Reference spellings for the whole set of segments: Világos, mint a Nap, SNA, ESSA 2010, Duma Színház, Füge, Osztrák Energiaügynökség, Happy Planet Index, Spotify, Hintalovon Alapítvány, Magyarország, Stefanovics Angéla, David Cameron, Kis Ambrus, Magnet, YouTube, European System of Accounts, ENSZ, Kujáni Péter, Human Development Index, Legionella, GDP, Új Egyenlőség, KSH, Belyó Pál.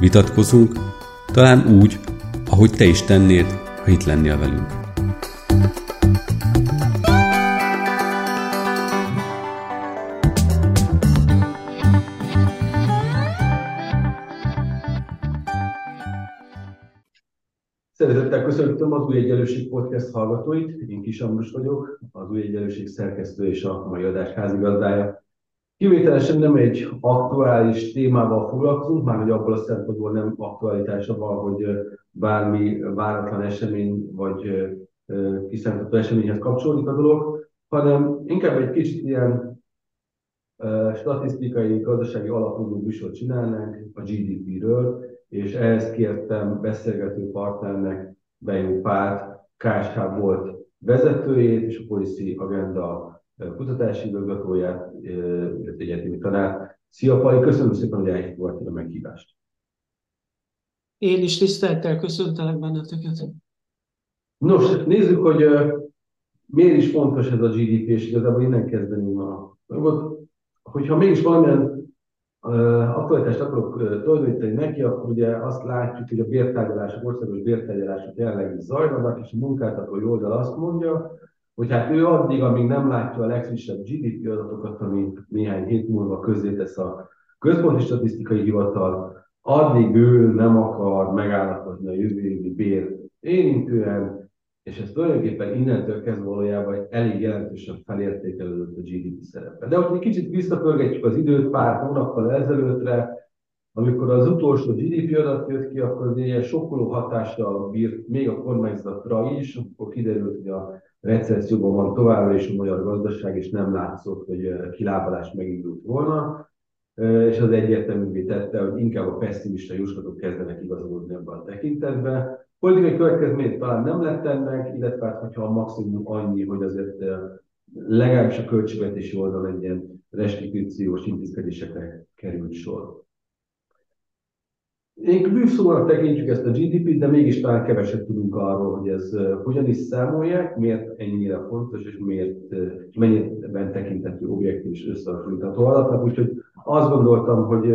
vitatkozunk, talán úgy, ahogy te is tennéd, ha itt lennél velünk. Szeretettel köszöntöm az Új Egyenlőség podcast hallgatóit. Én Kis Ambrus vagyok, az Új Egyenlőség szerkesztő és a mai adás házigazdája. Kivételesen nem egy aktuális témával foglalkozunk, márhogy abból a szempontból nem aktualitása van, hogy bármi váratlan esemény vagy kiszámítható eseményhez kapcsolódik a dolog, hanem inkább egy kicsit ilyen statisztikai, gazdasági alapú műsort csinálnánk a GDP-ről, és ehhez kértem beszélgető partnernek Belyó Pált, KSH volt vezetőjét és a Policy Agenda kutatási igazgatóját, egyetemi tanár. Szia, Pali, köszönöm szépen, hogy elfogadtad a meghívást. Én is tisztelettel köszöntelek benneteket. Nos, nézzük, hogy miért is fontos ez a GDP, és igazából innen kezdeném a dolgot. Hogyha mégis valamilyen aktualitást akarok tulajdonítani neki, akkor ugye azt látjuk, hogy a bértárgyalások, országos bértárgyalások jelenleg is zajlanak, és a munkáltatói oldal azt mondja, hogy hát ő addig, amíg nem látja a legfrissebb GDP adatokat, amit néhány hét múlva közzétesz a Központi Statisztikai Hivatal, addig ő nem akar megállapodni a jövő évi bér érintően, és ez tulajdonképpen innentől kezdve valójában elég jelentősen felértékelődött a GDP szerepe. De ott egy kicsit visszapörgetjük az időt pár hónappal ezelőttre, amikor az utolsó GDP adat jött ki, akkor az ilyen sokkoló hatással bírt még a kormányzatra is, akkor kiderült, hogy a recesszióban van továbbra is a magyar gazdaság, és nem látszott, hogy kilábalás megindult volna, és az egyértelművé tette, hogy inkább a pessimista jóslatok kezdenek igazolódni ebben a tekintetben. Politikai következményt talán nem lett ennek, illetve hogyha a maximum annyi, hogy azért legalábbis a költségvetési oldalon egy ilyen restrikciós intézkedésekre került sor. Én bűvszóval tekintjük ezt a GDP-t, de mégis talán keveset tudunk arról, hogy ez hogyan is számolják, miért ennyire fontos, és mennyiben tekinthető objektív és összehasonlítható adatnak. Úgyhogy azt gondoltam, hogy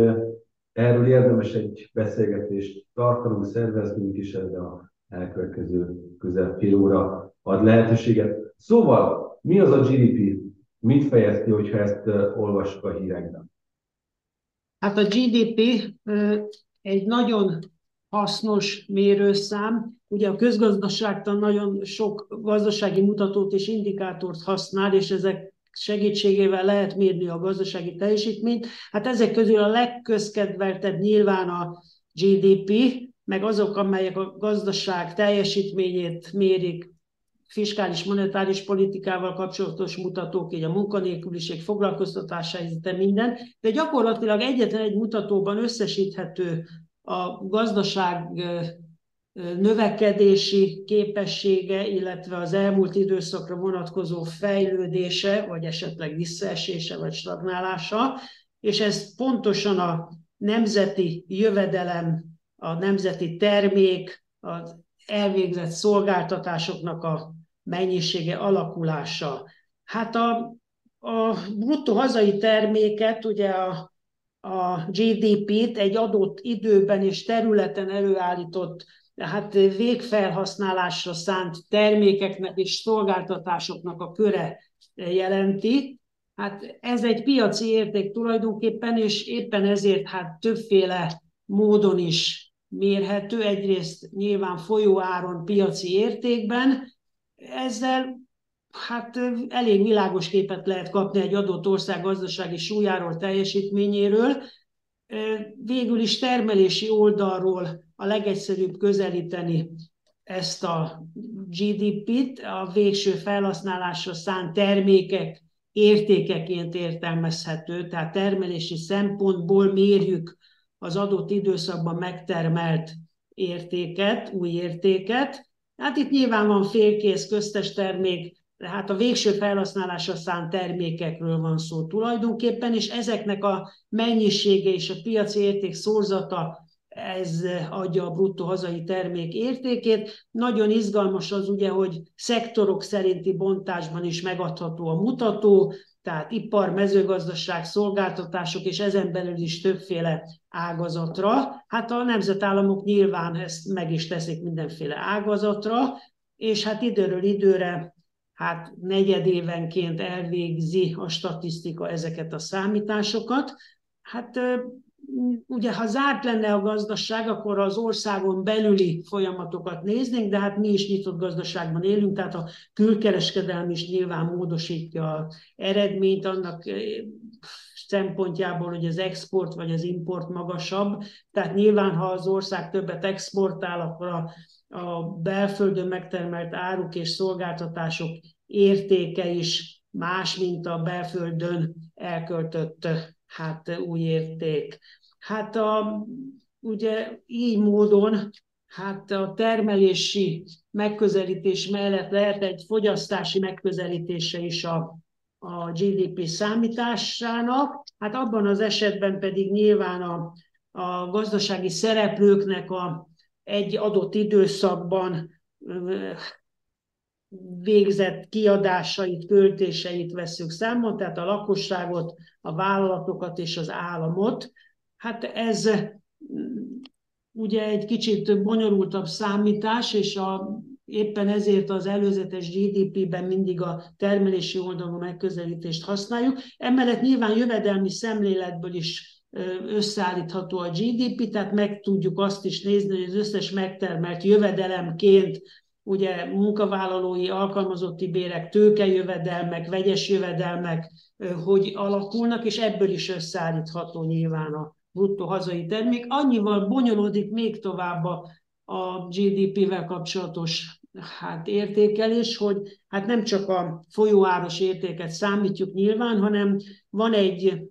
erről érdemes egy beszélgetést tartanunk, szerveznünk is, erre a elkövetkező közel fél óra ad lehetőséget. Szóval, mi az a GDP? Mit fejez ki, hogyha ezt olvassuk a hírekben? Hát a GDP... egy nagyon hasznos mérőszám. Ugye a közgazdaságtan nagyon sok gazdasági mutatót és indikátort használ, és ezek segítségével lehet mérni a gazdasági teljesítményt. Hát ezek közül a legközkedveltebb nyilván a GDP, meg azok, amelyek a gazdaság teljesítményét mérik, fiskális, monetáris politikával kapcsolatos mutatók, így a munkanélküliség, foglalkoztatása, de minden, de gyakorlatilag egyetlen egy mutatóban összesíthető a gazdaság növekedési képessége, illetve az elmúlt időszakra vonatkozó fejlődése, vagy esetleg visszaesése, vagy stagnálása, és ez pontosan a nemzeti jövedelem, a nemzeti termék, az elvégzett szolgáltatásoknak a mennyisége alakulása. Hát a bruttó hazai terméket, ugye a GDP-t egy adott időben és területen előállított, hát végfelhasználásra szánt termékeknek és szolgáltatásoknak a köre jelenti. Hát ez egy piaci érték tulajdonképpen, és éppen ezért hát többféle módon is mérhető, egyrészt nyilván folyóáron, piaci értékben. Ezzel hát elég világos képet lehet kapni egy adott ország gazdasági súlyáról, teljesítményéről. Végül is termelési oldalról a legegyszerűbb közelíteni ezt a GDP-t, a végső felhasználásra szánt termékek értékeként értelmezhető, tehát termelési szempontból mérjük az adott időszakban megtermelt értéket, új értéket. Hát itt nyilván van félkész, köztes termék, tehát a végső felhasználásra szánt termékekről van szó tulajdonképpen, és ezeknek a mennyisége és a piaci érték szorzata, ez adja a bruttó hazai termék értékét. Nagyon izgalmas az ugye, hogy szektorok szerinti bontásban is megadható a mutató, tehát ipar, mezőgazdaság, szolgáltatások, és ezen belül is többféle ágazatra. Hát a nemzetállamok nyilván ezt meg is teszik mindenféle ágazatra, és hát időről időre, hát negyedévenként elvégzi a statisztika ezeket a számításokat. Hát ugye, ha zárt lenne a gazdaság, akkor az országon belüli folyamatokat néznénk, de hát mi is nyitott gazdaságban élünk, tehát a külkereskedelem is nyilván módosítja az eredményt annak szempontjából, hogy az export vagy az import magasabb. Tehát nyilván, ha az ország többet exportál, akkor a belföldön megtermelt áruk és szolgáltatások értéke is más, mint a belföldön elköltött hát új érték. Hát ugye így módon hát a termelési megközelítés mellett lehet egy fogyasztási megközelítése is a GDP számításának, hát abban az esetben pedig nyilván a gazdasági szereplőknek egy adott időszakban végzett kiadásait, költéseit veszük számon, tehát a lakosságot, a vállalatokat és az államot. Hát ez ugye egy kicsit bonyolultabb számítás, és éppen ezért az előzetes GDP-ben mindig a termelési oldalon megközelítést használjuk. Emellett nyilván jövedelmi szemléletből is összeállítható a GDP, tehát meg tudjuk azt is nézni, hogy az összes megtermelt jövedelemként ugye munkavállalói, alkalmazotti bérek, tőkejövedelmek, vegyes jövedelmek, hogy alakulnak, és ebből is összeállítható nyilván a bruttó hazai termék. Annyival bonyolódik még tovább a GDP-vel kapcsolatos hát értékelés, hogy hát nem csak a folyóáros értéket számítjuk nyilván, hanem van egy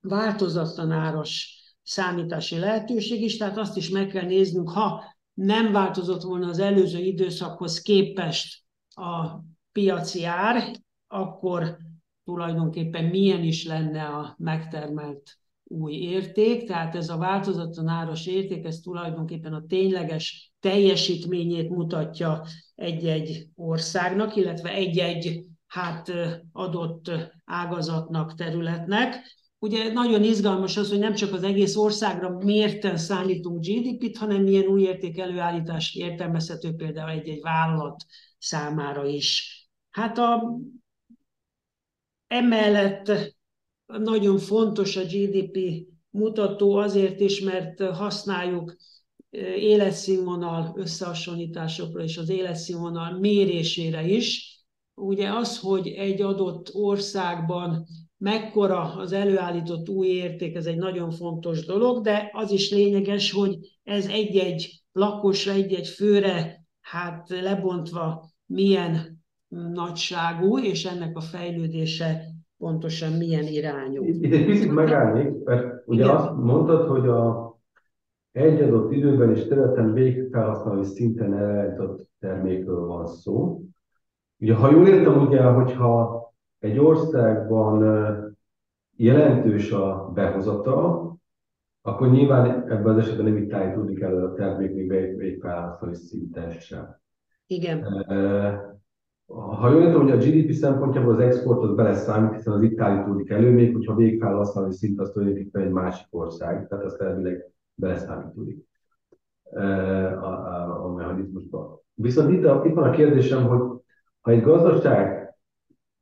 változatlan áras számítási lehetőség is, tehát azt is meg kell néznünk, ha nem változott volna az előző időszakhoz képest a piaci ár, akkor tulajdonképpen milyen is lenne a megtermelt új érték. Tehát ez a változatlan áras érték, ez tulajdonképpen a tényleges teljesítményét mutatja egy-egy országnak, illetve egy-egy hát adott ágazatnak, területnek. Ugye nagyon izgalmas az, hogy nem csak az egész országra mérten számítunk GDP-t, hanem ilyen új érték előállítás értelmezhető például egy-egy vállalat számára is. Hát emellett nagyon fontos a GDP mutató azért is, mert használjuk életszínvonal összehasonlításokra és az életszínvonal mérésére is. Ugye az, hogy egy adott országban mekkora az előállított új érték, ez egy nagyon fontos dolog, de az is lényeges, hogy ez egy-egy lakosra, egy-egy főre hát lebontva milyen nagyságú, és ennek a fejlődése pontosan milyen irányú. Itt egy picit megállnék, mert ugye igen, azt mondtad, hogy egy adott időben és területen végfelhasználói szinten előállított termékről van szó. Ugye, ha jól értem, ugye, hogyha egy országban jelentős a behozatal, akkor nyilván ebben az esetben nem itt állítódik elő a termék, még végfelhasználói szinten sem. Igen. Ha jól értem, hogy a GDP szempontjából az exportot beleszámít, hiszen az itt állítódik elő, még hogyha végfelhasználói szint, az tulajdonképpen egy másik ország, tehát azt elvileg beleszámítódik. A mechanizmusban. Viszont itt van a kérdésem, hogy ha egy gazdaság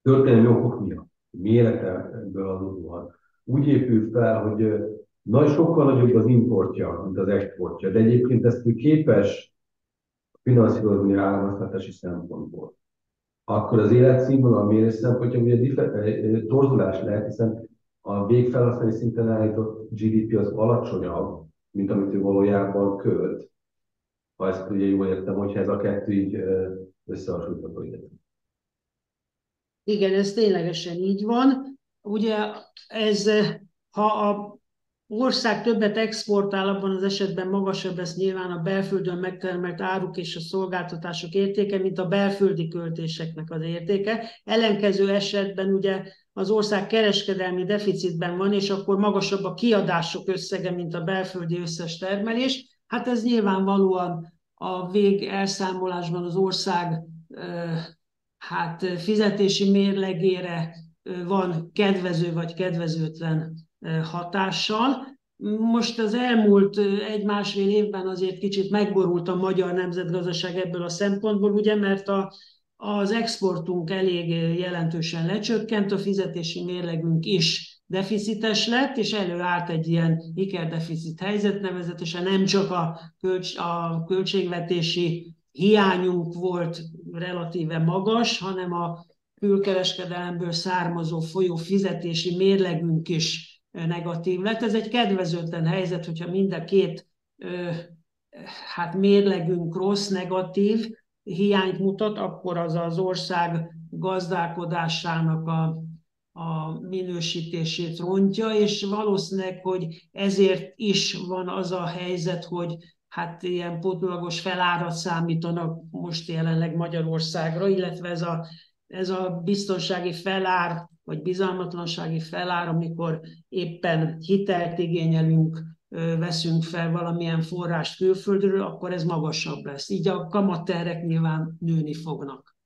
történelmi okok miatt, méretből adódóan úgy épül fel, hogy sokkal nagyobb az importja, mint az exportja, de egyébként ezt ő képes finanszírozni államháztartási szempontból. Akkor az életszínvonal mérés szempontjából ugye torzulás lehet, hiszen a végfelhasználói szinten állított GDP az alacsonyabb, mint amit ő valójában költ. Ha ezt ugye jól értem, hogyha ez a kettő így összehasonlítható ideje. Igen, ez ténylegesen így van. Ugye ez, ha a ország többet exportál, abban az esetben magasabb lesz nyilván a belföldön megtermelt áruk és a szolgáltatások értéke, mint a belföldi költéseknek az értéke. Ellenkező esetben ugye az ország kereskedelmi deficitben van, és akkor magasabb a kiadások összege, mint a belföldi összes termelés. Hát ez nyilvánvalóan a végelszámolásban az ország fizetési mérlegére van kedvező vagy kedvezőtlen hatással. Most az elmúlt egy-másfél évben azért kicsit megborult a magyar nemzetgazdaság ebből a szempontból, ugye, mert az exportunk elég jelentősen lecsökkent, a fizetési mérlegünk is deficites lett, és előállt egy ilyen hikerdeficit helyzet, nevezetesen nem csak a költségvetési hiányunk volt relatíve magas, hanem a külkereskedelemből származó folyó fizetési mérlegünk is negatív lett. Ez egy kedvezőtlen helyzet, hogyha mind a két mérlegünk rossz, negatív hiányt mutat, akkor az az ország gazdálkodásának a minősítését rontja, és valószínűleg, hogy ezért is van az a helyzet, hogy ilyen pótlagos felárat számítanak most jelenleg Magyarországra, illetve ez a biztonsági felár, vagy bizalmatlansági felár, amikor éppen hitelt igényelünk, veszünk fel valamilyen forrást külföldről, akkor ez magasabb lesz. Így a kamatterek nyilván nőni fognak.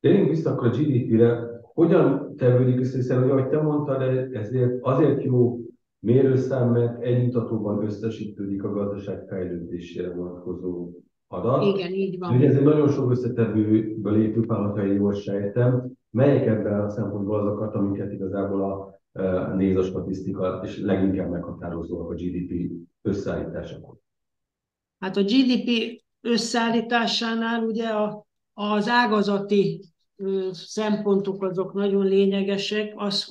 Térjünk vissza akkor a GDP-re. Hogyan tevődik össze, hiszen, ahogy te mondtad, ezért azért jó mérőszám, mert egy mutatóban összesítődik a gazdaság fejlődésére vonatkozó adat. Igen, így van. Ugye ez egy nagyon sok összetevőből épül fel, ha jól sejtem. Melyek ebben a szempontból azokat, amiket igazából a néz a statisztika, és leginkább meghatározóak a GDP összeállításakor? Hát a GDP összeállításánál ugye az ágazati szempontok azok nagyon lényegesek, az,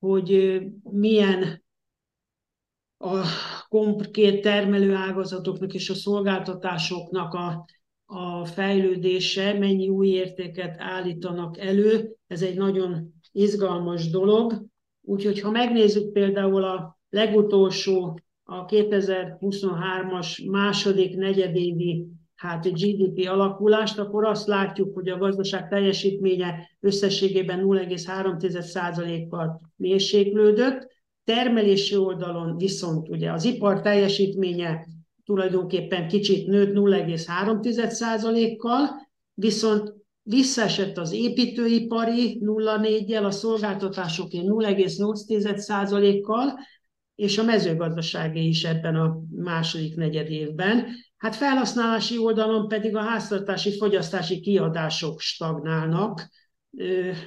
hogy milyen a konkrét termelő ágazatoknak és a szolgáltatásoknak a fejlődése, mennyi új értéket állítanak elő, ez egy nagyon izgalmas dolog. Úgyhogy ha megnézzük például a legutolsó, a 2023-as második negyedévi GDP alakulást, akkor azt látjuk, hogy a gazdaság teljesítménye összességében 0,3%-kal mérséklődött. Termelési oldalon viszont ugye az ipar teljesítménye tulajdonképpen kicsit nőtt 0,3%-kal, viszont visszaesett az építőipari 0,4-jel, a szolgáltatásoké 0,8%-kal, és a mezőgazdasági is ebben a második negyed évben. Felhasználási oldalon pedig a háztartási fogyasztási kiadások stagnálnak,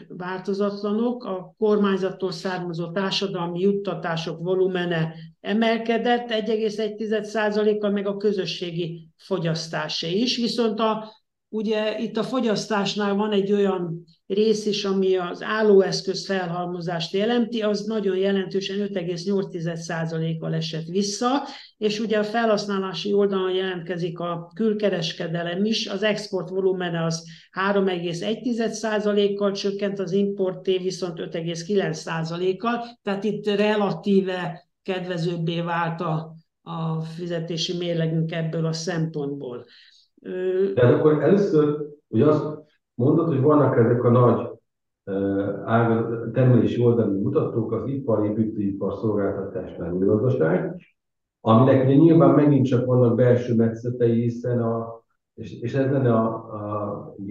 változatlanok, a kormányzattól származó társadalmi juttatások volumene emelkedett 1,1%-kal, meg a közösségi fogyasztásé is, viszont ugye itt a fogyasztásnál van egy olyan rész is, ami az állóeszköz felhalmozást jelenti, az nagyon jelentősen 5,8%-kal esett vissza, és ugye a felhasználási oldalon jelentkezik a külkereskedelem is, az export volumene az 3,1%-kal csökkent, az importé viszont 5,9%-kal, tehát itt relatíve kedvezőbbé vált a fizetési mérlegünk ebből a szempontból. Tehát akkor először ugye azt mondod, hogy vannak ezek a nagy termelési oldali mutatók, az ipari, építőipar, szolgáltatás, mezőgazdaság, aminek nyilván megint csak vannak belső metszetei, hiszen és ez lenne a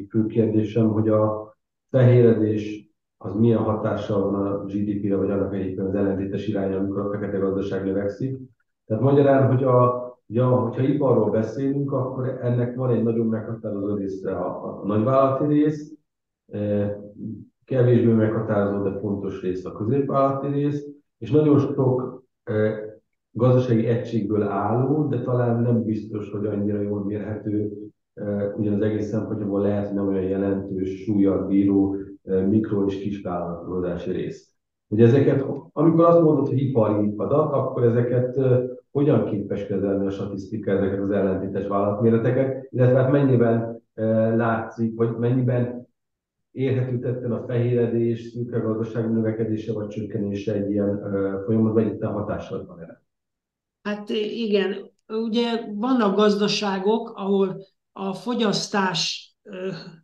fő kérdésem, hogy a fehéredés az milyen hatással van a GDP-re, vagy annak egyébként az ellentétes irány, amikor a fekete gazdaság növekszik. Tehát magyarán, hogy hogyha iparról beszélünk, akkor ennek van egy nagyon meghatározó része a nagyvállalati rész, kevésbé meghatározó, de fontos rész a középvállalati rész, és nagyon sok gazdasági egységből álló, de talán nem biztos, hogy annyira jól mérhető, ugyan az egész szempontjából lehet, hogy nem olyan jelentős súlyat bíró mikro- és kisvállalkozási rész. Ugye ezeket, amikor azt mondod, hogy ipari adat, akkor ezeket hogyan képes kezelni a statisztika ezeket az ellentétes vállalatméreteket, illetve mennyiben látszik, vagy mennyiben érhető tetten a fehéredés, szűke gazdaság növekedése vagy csökkenése egy ilyen folyamatban, vagy itt a hatással van erre? Hát igen, ugye vannak gazdaságok, ahol a fogyasztás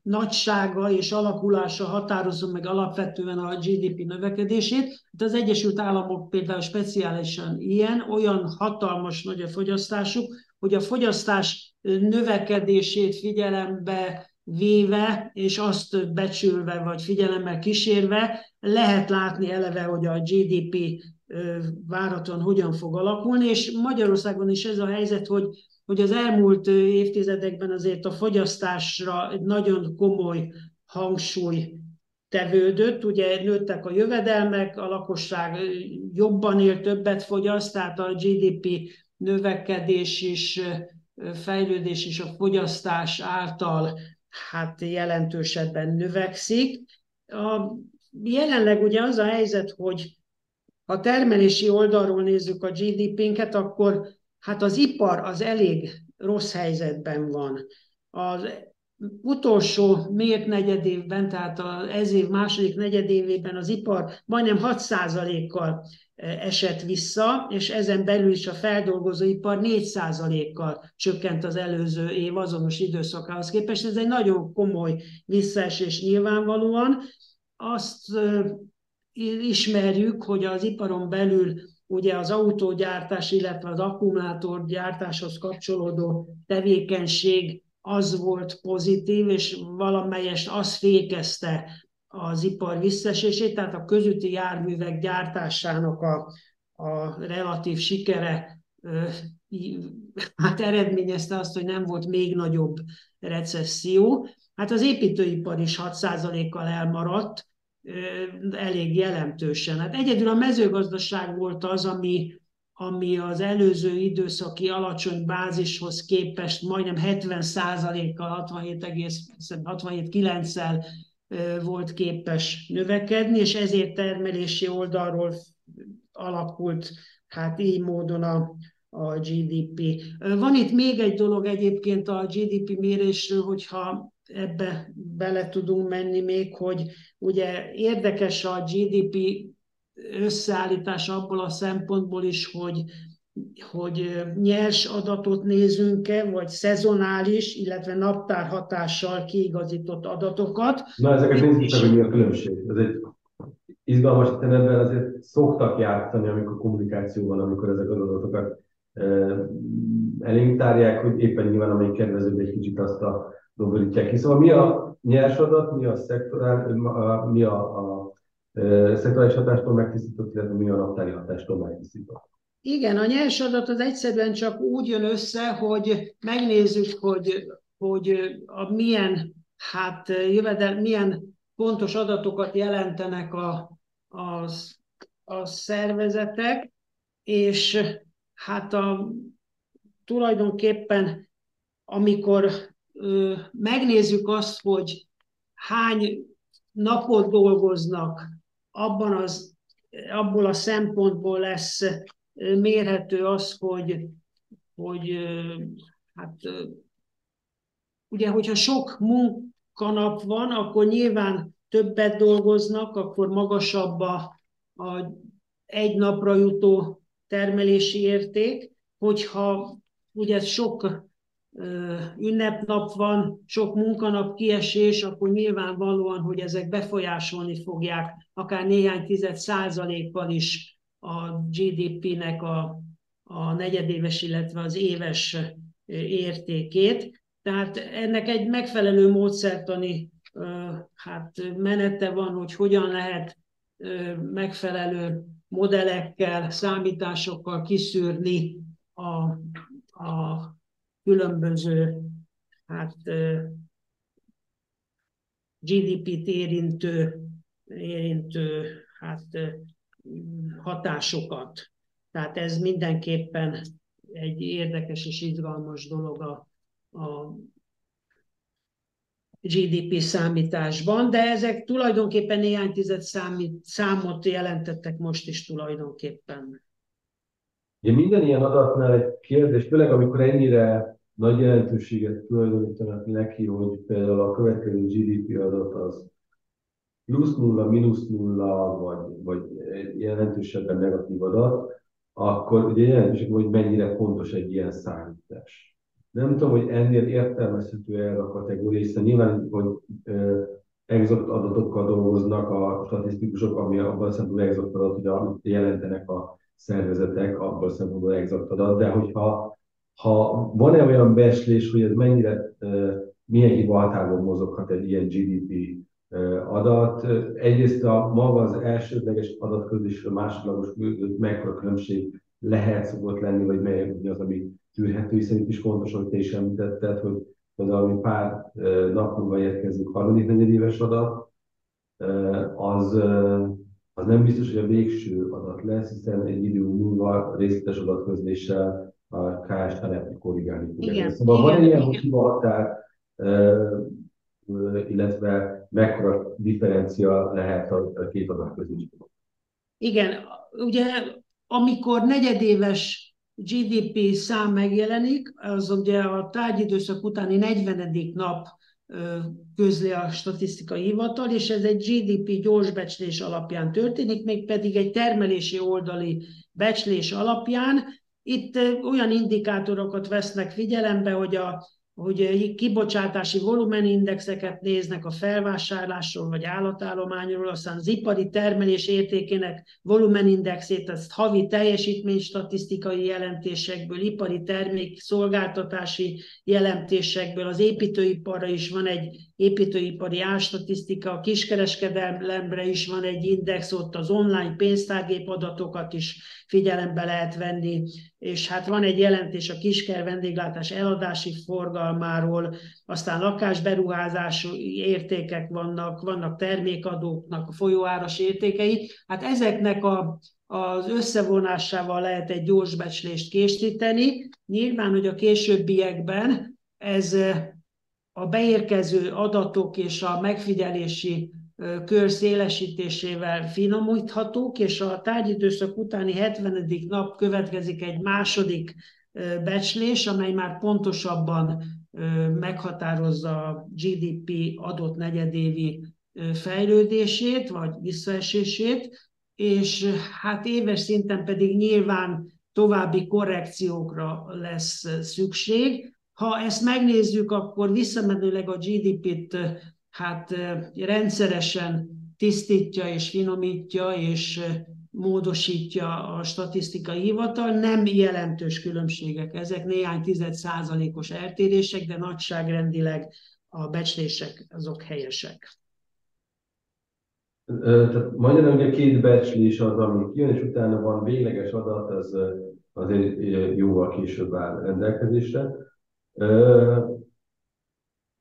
nagysága és alakulása határozza meg alapvetően a GDP növekedését. De az Egyesült Államok például speciálisan ilyen, olyan hatalmas nagy a fogyasztásuk, hogy a fogyasztás növekedését figyelembe véve, és azt becsülve, vagy figyelemmel kísérve, lehet látni eleve, hogy a GDP várhatóan hogyan fog alakulni, és Magyarországon is ez a helyzet, hogy az elmúlt évtizedekben azért a fogyasztásra egy nagyon komoly hangsúly tevődött, ugye nőttek a jövedelmek, a lakosság jobban él, többet fogyaszt, tehát a GDP növekedés és fejlődés is a fogyasztás által hát jelentősebben növekszik. Jelenleg ugye az a helyzet, hogy ha termelési oldalról nézzük a GDP-nket, akkor hát az ipar az elég rossz helyzetben van. Az utolsó mért negyedévben, tehát ez év második negyedévében az ipar majdnem 6%-kal esett vissza, és ezen belül is a feldolgozóipar 4%-kal csökkent az előző év azonos időszakához képest. Ez egy nagyon komoly visszaesés nyilvánvalóan. Azt ismerjük, hogy az iparon belül ugye az autógyártás, illetve az akkumulátorgyártáshoz kapcsolódó tevékenység az volt pozitív, és valamelyest az fékezte az ipar visszaesését, tehát a közúti járművek gyártásának a relatív sikere hát eredményezte azt, hogy nem volt még nagyobb recesszió. Hát az építőipar is 6%-kal elmaradt, elég jelentősen. Hát egyedül a mezőgazdaság volt az, ami az előző időszaki alacsony bázishoz képest majdnem 70%-kal, 67,9-el volt képes növekedni, és ezért termelési oldalról alakult hát így módon a GDP. Van itt még egy dolog egyébként a GDP mérésről, hogyha ebbe bele tudunk menni még, hogy ugye érdekes a GDP összeállítása abból a szempontból is, hogy nyers adatot nézünk-e, vagy szezonális, illetve naptár hatással kiigazított adatokat. Na, ezeket nézzük meg, hogy mi a különbség. Ez egy izgalmas területben azért szoktak játszani, amikor kommunikáció van, amikor ezek az adatokat elénk tárják, hogy éppen nyilván amelyik kedvezőbb egy kicsit azt a dobbolítják ki. Szóval mi a nyers adat, mi a szektorális hatástól megtisztított, illetve mi a naptári hatástól megtisztított? Igen, a nyers adat az egyszerűen csak úgy jön össze, hogy megnézzük, hogy milyen pontos adatokat jelentenek a szervezetek, és hát tulajdonképpen amikor megnézzük azt, hogy hány napot dolgoznak, abból a szempontból lesz mérhető az, hogy hogyha sok munkanap van, akkor nyilván többet dolgoznak, akkor magasabb a egy napra jutó termelési érték, hogyha ugye sok ünnepnap van, sok munkanap kiesés, akkor nyilvánvalóan, hogy ezek befolyásolni fogják akár néhány 10%-kal is a GDP-nek a negyedéves, illetve az éves értékét. Tehát ennek egy megfelelő módszertani menete van, hogy hogyan lehet megfelelő modellekkel, számításokkal kiszűrni a különböző GDP-t érintő hatásokat. Tehát ez mindenképpen egy érdekes és izgalmas dolog a GDP számításban, de ezek tulajdonképpen néhány tized számot jelentettek most is tulajdonképpen. Ugye minden ilyen adatnál egy kérdés, főleg amikor ennyire nagy jelentőséget tulajdonítanak neki, hogy például a következő GDP adat az plusz nulla, mínusz nulla, vagy jelentősebben negatív adat, akkor ugye jelentőség, hogy mennyire fontos egy ilyen számítás. Nem tudom, hogy ennél értelmezhető erre a kategória, hiszen nyilván, hogy exakt adatokkal dolgoznak a statisztikusok, ami abban szempontból exakt adat, hogy amit jelentenek a szervezetek, abban szempontból exakt adat, de hogyha van-e olyan becslés, hogy ez mennyire, milyen hiba határon mozoghat egy ilyen GDP adat, egyrészt a maga az elsődleges adatközlés, a másodlagos között mekkora különbség lehet szokott lenni, vagy mely az, ami tűrhető, hiszen itt is fontos, hogy te is említetted, hogy ami pár nap múlva érkezik 3-4 éves adat, az nem biztos, hogy a végső adat lesz, hiszen egy idő múlva részletes adatközléssel a KSH lehet korrigálni. Igen, szóval igen, van ilyen, hogy hibahatár, illetve mekkora differencia lehet a két adat között. Igen, ugye amikor negyedéves GDP szám megjelenik, az ugye a tárgyidőszak utáni 40. nap közli a statisztikai hivatal, és ez egy GDP gyorsbecslés alapján történik, mégpedig egy termelési oldali becslés alapján. Itt olyan indikátorokat vesznek figyelembe, hogy kibocsátási volumenindexeket néznek a felvásárlásról vagy állatállományról, aztán az ipari termelés értékének volumenindexét, ezt havi teljesítménystatisztikai jelentésekből, ipari termék szolgáltatási jelentésekből, az építőiparra is van egy építőipari árstatisztika, a kiskereskedelemre is van egy index, ott az online pénztárgép adatokat is figyelembe lehet venni, és hát van egy jelentés a kisker vendéglátás eladási forgalmáról, aztán lakásberuházás értékek vannak termékadóknak a folyóáras értékei. Hát ezeknek az összevonásával lehet egy gyorsbecslést készíteni. Nyilván, hogy a későbbiekben ez a beérkező adatok és a megfigyelési kör szélesítésével finomíthatók, és a tárgyidőszak utáni 70. nap következik egy második becslés, amely már pontosabban meghatározza a GDP adott negyedévi fejlődését, vagy visszaesését, és hát éves szinten pedig nyilván további korrekciókra lesz szükség. Ha ezt megnézzük, akkor visszamenőleg a GDP-t hát rendszeresen tisztítja és finomítja és módosítja a statisztikai hivatal. Nem jelentős különbségek, ezek néhány 10%-os eltérések, de nagyságrendileg a becslések azok helyesek. Tehát majdnem ugye két becslés az, ami kijön, és utána van végleges adat, az azért jóval később áll rendelkezésre.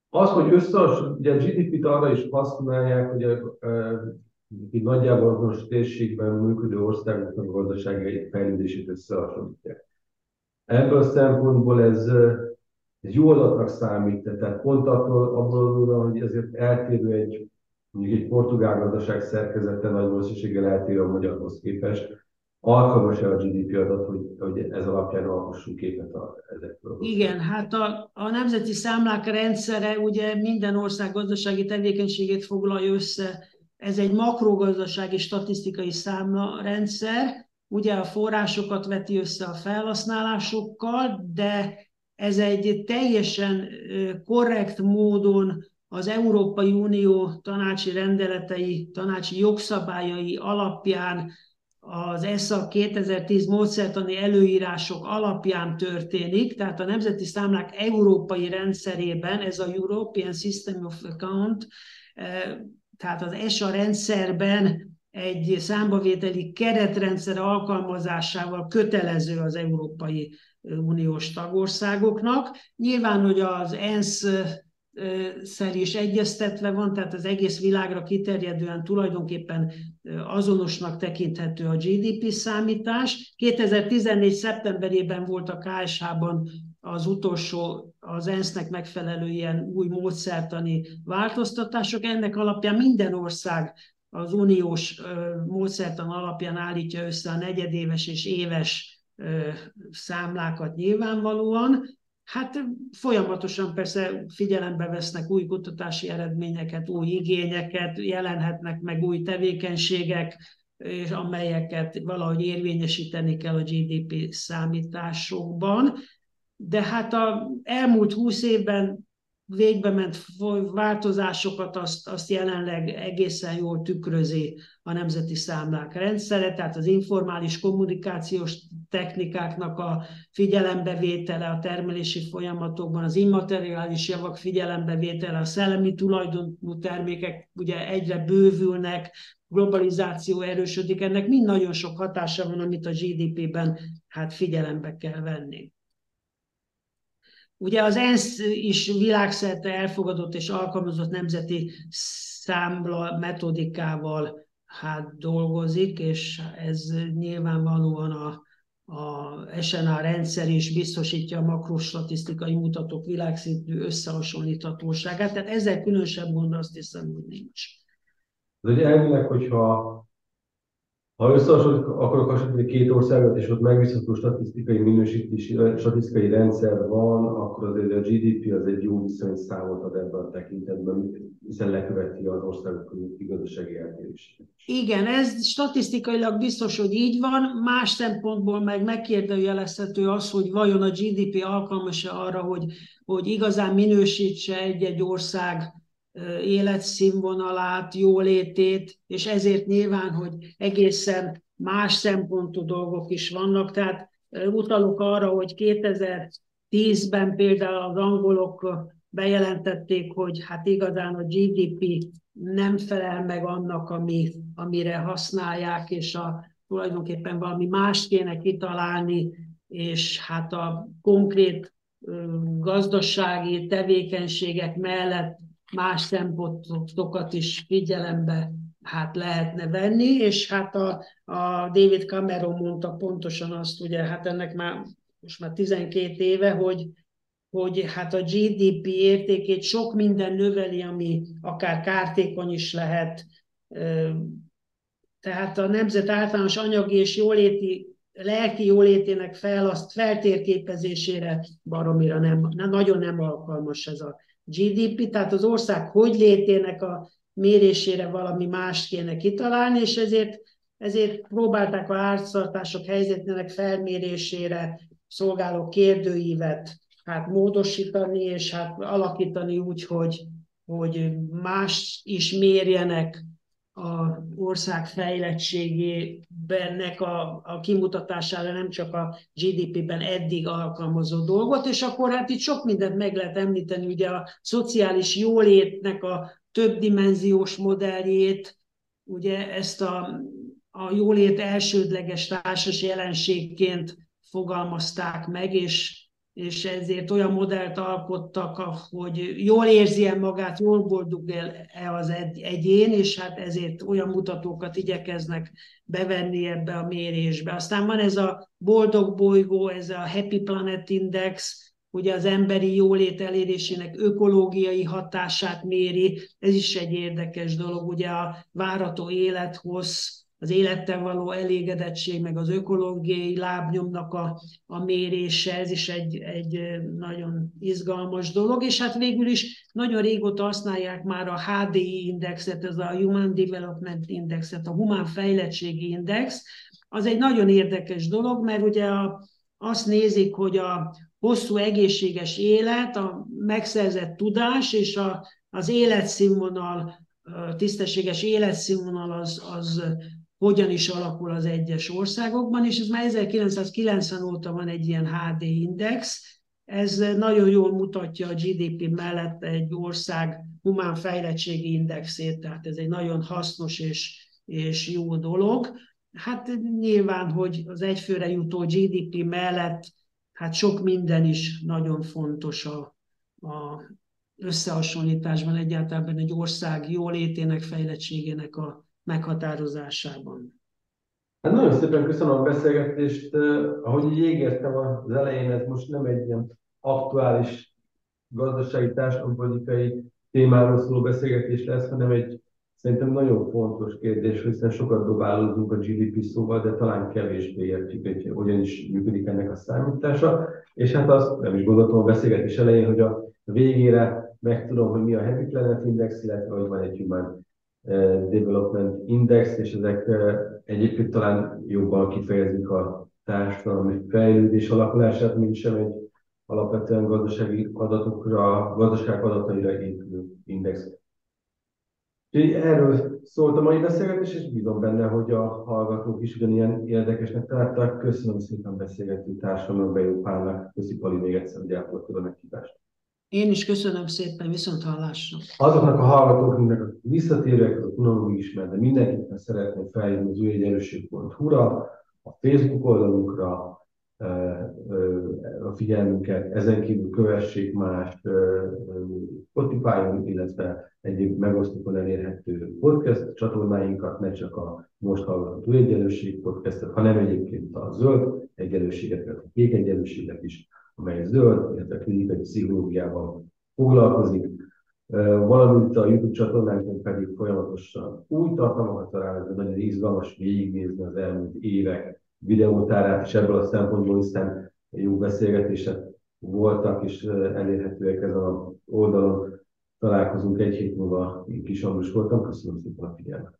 Az, hogy ugye a GDP-t arra is használják, hogy itt nagyjából azonos térségben működő országoknak a gazdasági fejlődését összehasonlítják. Ebből a szempontból ez jó adatnak számít, tehát pont abból, hogy ezért eltérő mondjuk egy portugál gazdaság szerkezete nagy valószínűséggel eltérő a magyarhoz képest. Alkalmas-e a GDP adat, hogy ez alapján alkossunk képet ezekről? Igen, hát a nemzeti számlák rendszere ugye minden ország gazdasági tevékenységét foglalja össze. Ez egy makrogazdasági statisztikai számlarendszer, ugye a forrásokat veti össze a felhasználásokkal, de ez egy teljesen korrekt módon az Európai Unió tanácsi rendeletei, tanácsi jogszabályai alapján, az ESSA 2010 módszertani előírások alapján történik, tehát a nemzeti számlák európai rendszerében, ez a European System of Accounts, tehát az ESSA rendszerben egy számbavételi keretrendszer alkalmazásával kötelező az Európai Uniós tagországoknak. Nyilván, hogy az ENSZ-szel is egyeztetve van, tehát az egész világra kiterjedően tulajdonképpen azonosnak tekinthető a GDP számítás. 2014. szeptemberében volt a KSH-ban az utolsó, az ENSZ-nek megfelelő ilyen új módszertani változtatások. Ennek alapján minden ország az uniós módszertan alapján állítja össze a negyedéves és éves számlákat nyilvánvalóan, Hát folyamatosan persze figyelembe vesznek új kutatási eredményeket, új igényeket, jelenhetnek meg új tevékenységek, és amelyeket valahogy érvényesíteni kell a GDP számításokban. De hát az elmúlt 20 évben végbement változásokat azt jelenleg egészen jól tükrözi a nemzeti számlák rendszere, tehát az informális kommunikációs technikáknak a figyelembevétele a termelési folyamatokban, az immateriális javak figyelembevétele, a szellemi tulajdonú termékek ugye egyre bővülnek, globalizáció erősödik, ennek mind nagyon sok hatása van, amit a GDP-ben hát figyelembe kell venni. Ugye az ENSZ is világszerte elfogadott és alkalmazott nemzeti számla metodikával hát dolgozik, és ez nyilvánvalóan a SNA rendszer is biztosítja a makrostatisztikai mutatók világszintű összehasonlíthatóságát, tehát ezzel különösebb gond azt hiszem, hogy nincs. Ez ugye elvileg, hogyha összehasonlítani akarok hasonlítani két országot, és ott megbízható statisztikai minősítési, statisztikai rendszer van, akkor azért a GDP az egy jó viszonyszámot ad ebben a tekintetben, hiszen leköveti az országok közötti gazdasági eltéréseket. Igen, ez statisztikailag biztos, hogy így van. Más szempontból meg megkérdőjelezhető az, hogy vajon a GDP alkalmas-e arra, hogy igazán minősítse egy-egy ország életszínvonalát, jólétét, és ezért nyilván, hogy egészen más szempontú dolgok is vannak. Tehát utalok arra, hogy 2010-ben például az angolok bejelentették, hogy hát igazán a GDP nem felel meg annak, amire használják, és tulajdonképpen valami mást kéne kitalálni, és hát a konkrét gazdasági tevékenységek mellett más szempontokat is figyelembe hát lehetne venni, és hát a David Cameron mondta pontosan azt, ugye, hát ennek most már 12 éve, hogy hát a GDP értékét sok minden növeli, ami akár kártékony is lehet. Tehát a nemzet általános anyagi és lelki jólétének feltérképezésére baromira nagyon nem alkalmas ez a GDP, tehát az ország hogy létének a mérésére valami mást kéne kitalálni, és ezért próbálták a háztartások helyzetének felmérésére szolgáló kérdőívet hát módosítani, és hát alakítani úgy, hogy más is mérjenek az ország fejlettségének a kimutatására, nem csak a GDP-ben eddig alkalmazott dolgot, és akkor hát itt sok mindent meg lehet említeni, ugye a szociális jólétnek a többdimenziós modelljét, ugye ezt a jólét elsődleges társas jelenségként fogalmazták meg, és ezért olyan modellt alkottak, hogy jól érzi-e magát, jól boldog-e az egyén, és hát ezért olyan mutatókat igyekeznek bevenni ebbe a mérésbe. Aztán van ez a boldog bolygó, ez a Happy Planet Index, ugye az emberi jólét elérésének ökológiai hatását méri, ez is egy érdekes dolog, ugye a várható élethossz, az élettel való elégedettség, meg az ökológiai lábnyomnak a mérése, ez is egy nagyon izgalmas dolog, és hát végül is nagyon régóta használják már a HDI indexet, ez a Human Development Indexet, a Humán Fejlettségi Index, az egy nagyon érdekes dolog, mert ugye azt nézik, hogy a hosszú egészséges élet, a megszerzett tudás és az életszínvonal, a tisztességes életszínvonal az hogyan is alakul az egyes országokban, és ez már 1990 óta van egy ilyen HD index, ez nagyon jól mutatja a GDP mellett egy ország humán fejlettségi indexét, tehát ez egy nagyon hasznos és jó dolog. Hát nyilván, hogy az egyfőre jutó GDP mellett hát sok minden is nagyon fontos a összehasonlításban, egyáltalán egy ország jólétének, fejlettségének a meghatározásában. Hát nagyon szépen köszönöm a beszélgetést. Ahogy így ígértem az elején, ez most nem egy ilyen aktuális gazdasági, társadalompolitikai témáról szóló beszélgetés lesz, hanem egy Szerintem nagyon fontos kérdés, hiszen sokat dobálózunk a GDP szóval, de talán kevésbé értjük, hogy hogyan is működik ennek a számítása. És hát azt nem is gondoltam a beszélgetés elején, hogy a végére megtudom, hogy mi a Happy Planet Index, illetve hogy van egy Human Development Index, és ezek egyébként talán jobban kifejezik a társadalmi fejlődés alakulását, mint sem egy alapvetően gazdasági adatokra, gazdaság adataira épülő index. Erről szólt a mai beszélgetés, és bízom benne, hogy a hallgatók is ugyanilyen érdekesnek találták. Köszönöm szépen beszélgető társamnak, Belyó Pálnak. Köszi, Pali, még egyszer, hogy elfogadtad a meghívást. Én is köszönöm szépen, viszont hallásra. Azoknak a hallgatóknak, akik visszatérőek, az unalomig ismer, de mindenképpen szeretném feljönni az újegyenlőség.hu-ra, a Facebook oldalunkra, a figyelmünket, ezen kívül kövessék mást Spotify-on, illetve egyéb megosztókon elérhető podcast csatornáinkat, ne csak a most hallgató Új Egyenlőség podcastet, hanem egyébként a zöld egyenlőséget, a kék egyenlőséget is, amely zöld, illetve klinikai pszichológiával foglalkozik, valamint a YouTube csatornánkon pedig folyamatosan új tartalmakat találni, de nagyon izgalmas végignézni az elmúlt évek videótárát is ebből a szempontból, hiszen jó beszélgetések voltak, és elérhetőek ezen az oldalon. Találkozunk egy hét múlva, én Kis Ambrus voltam, köszönöm szépen a figyelmet!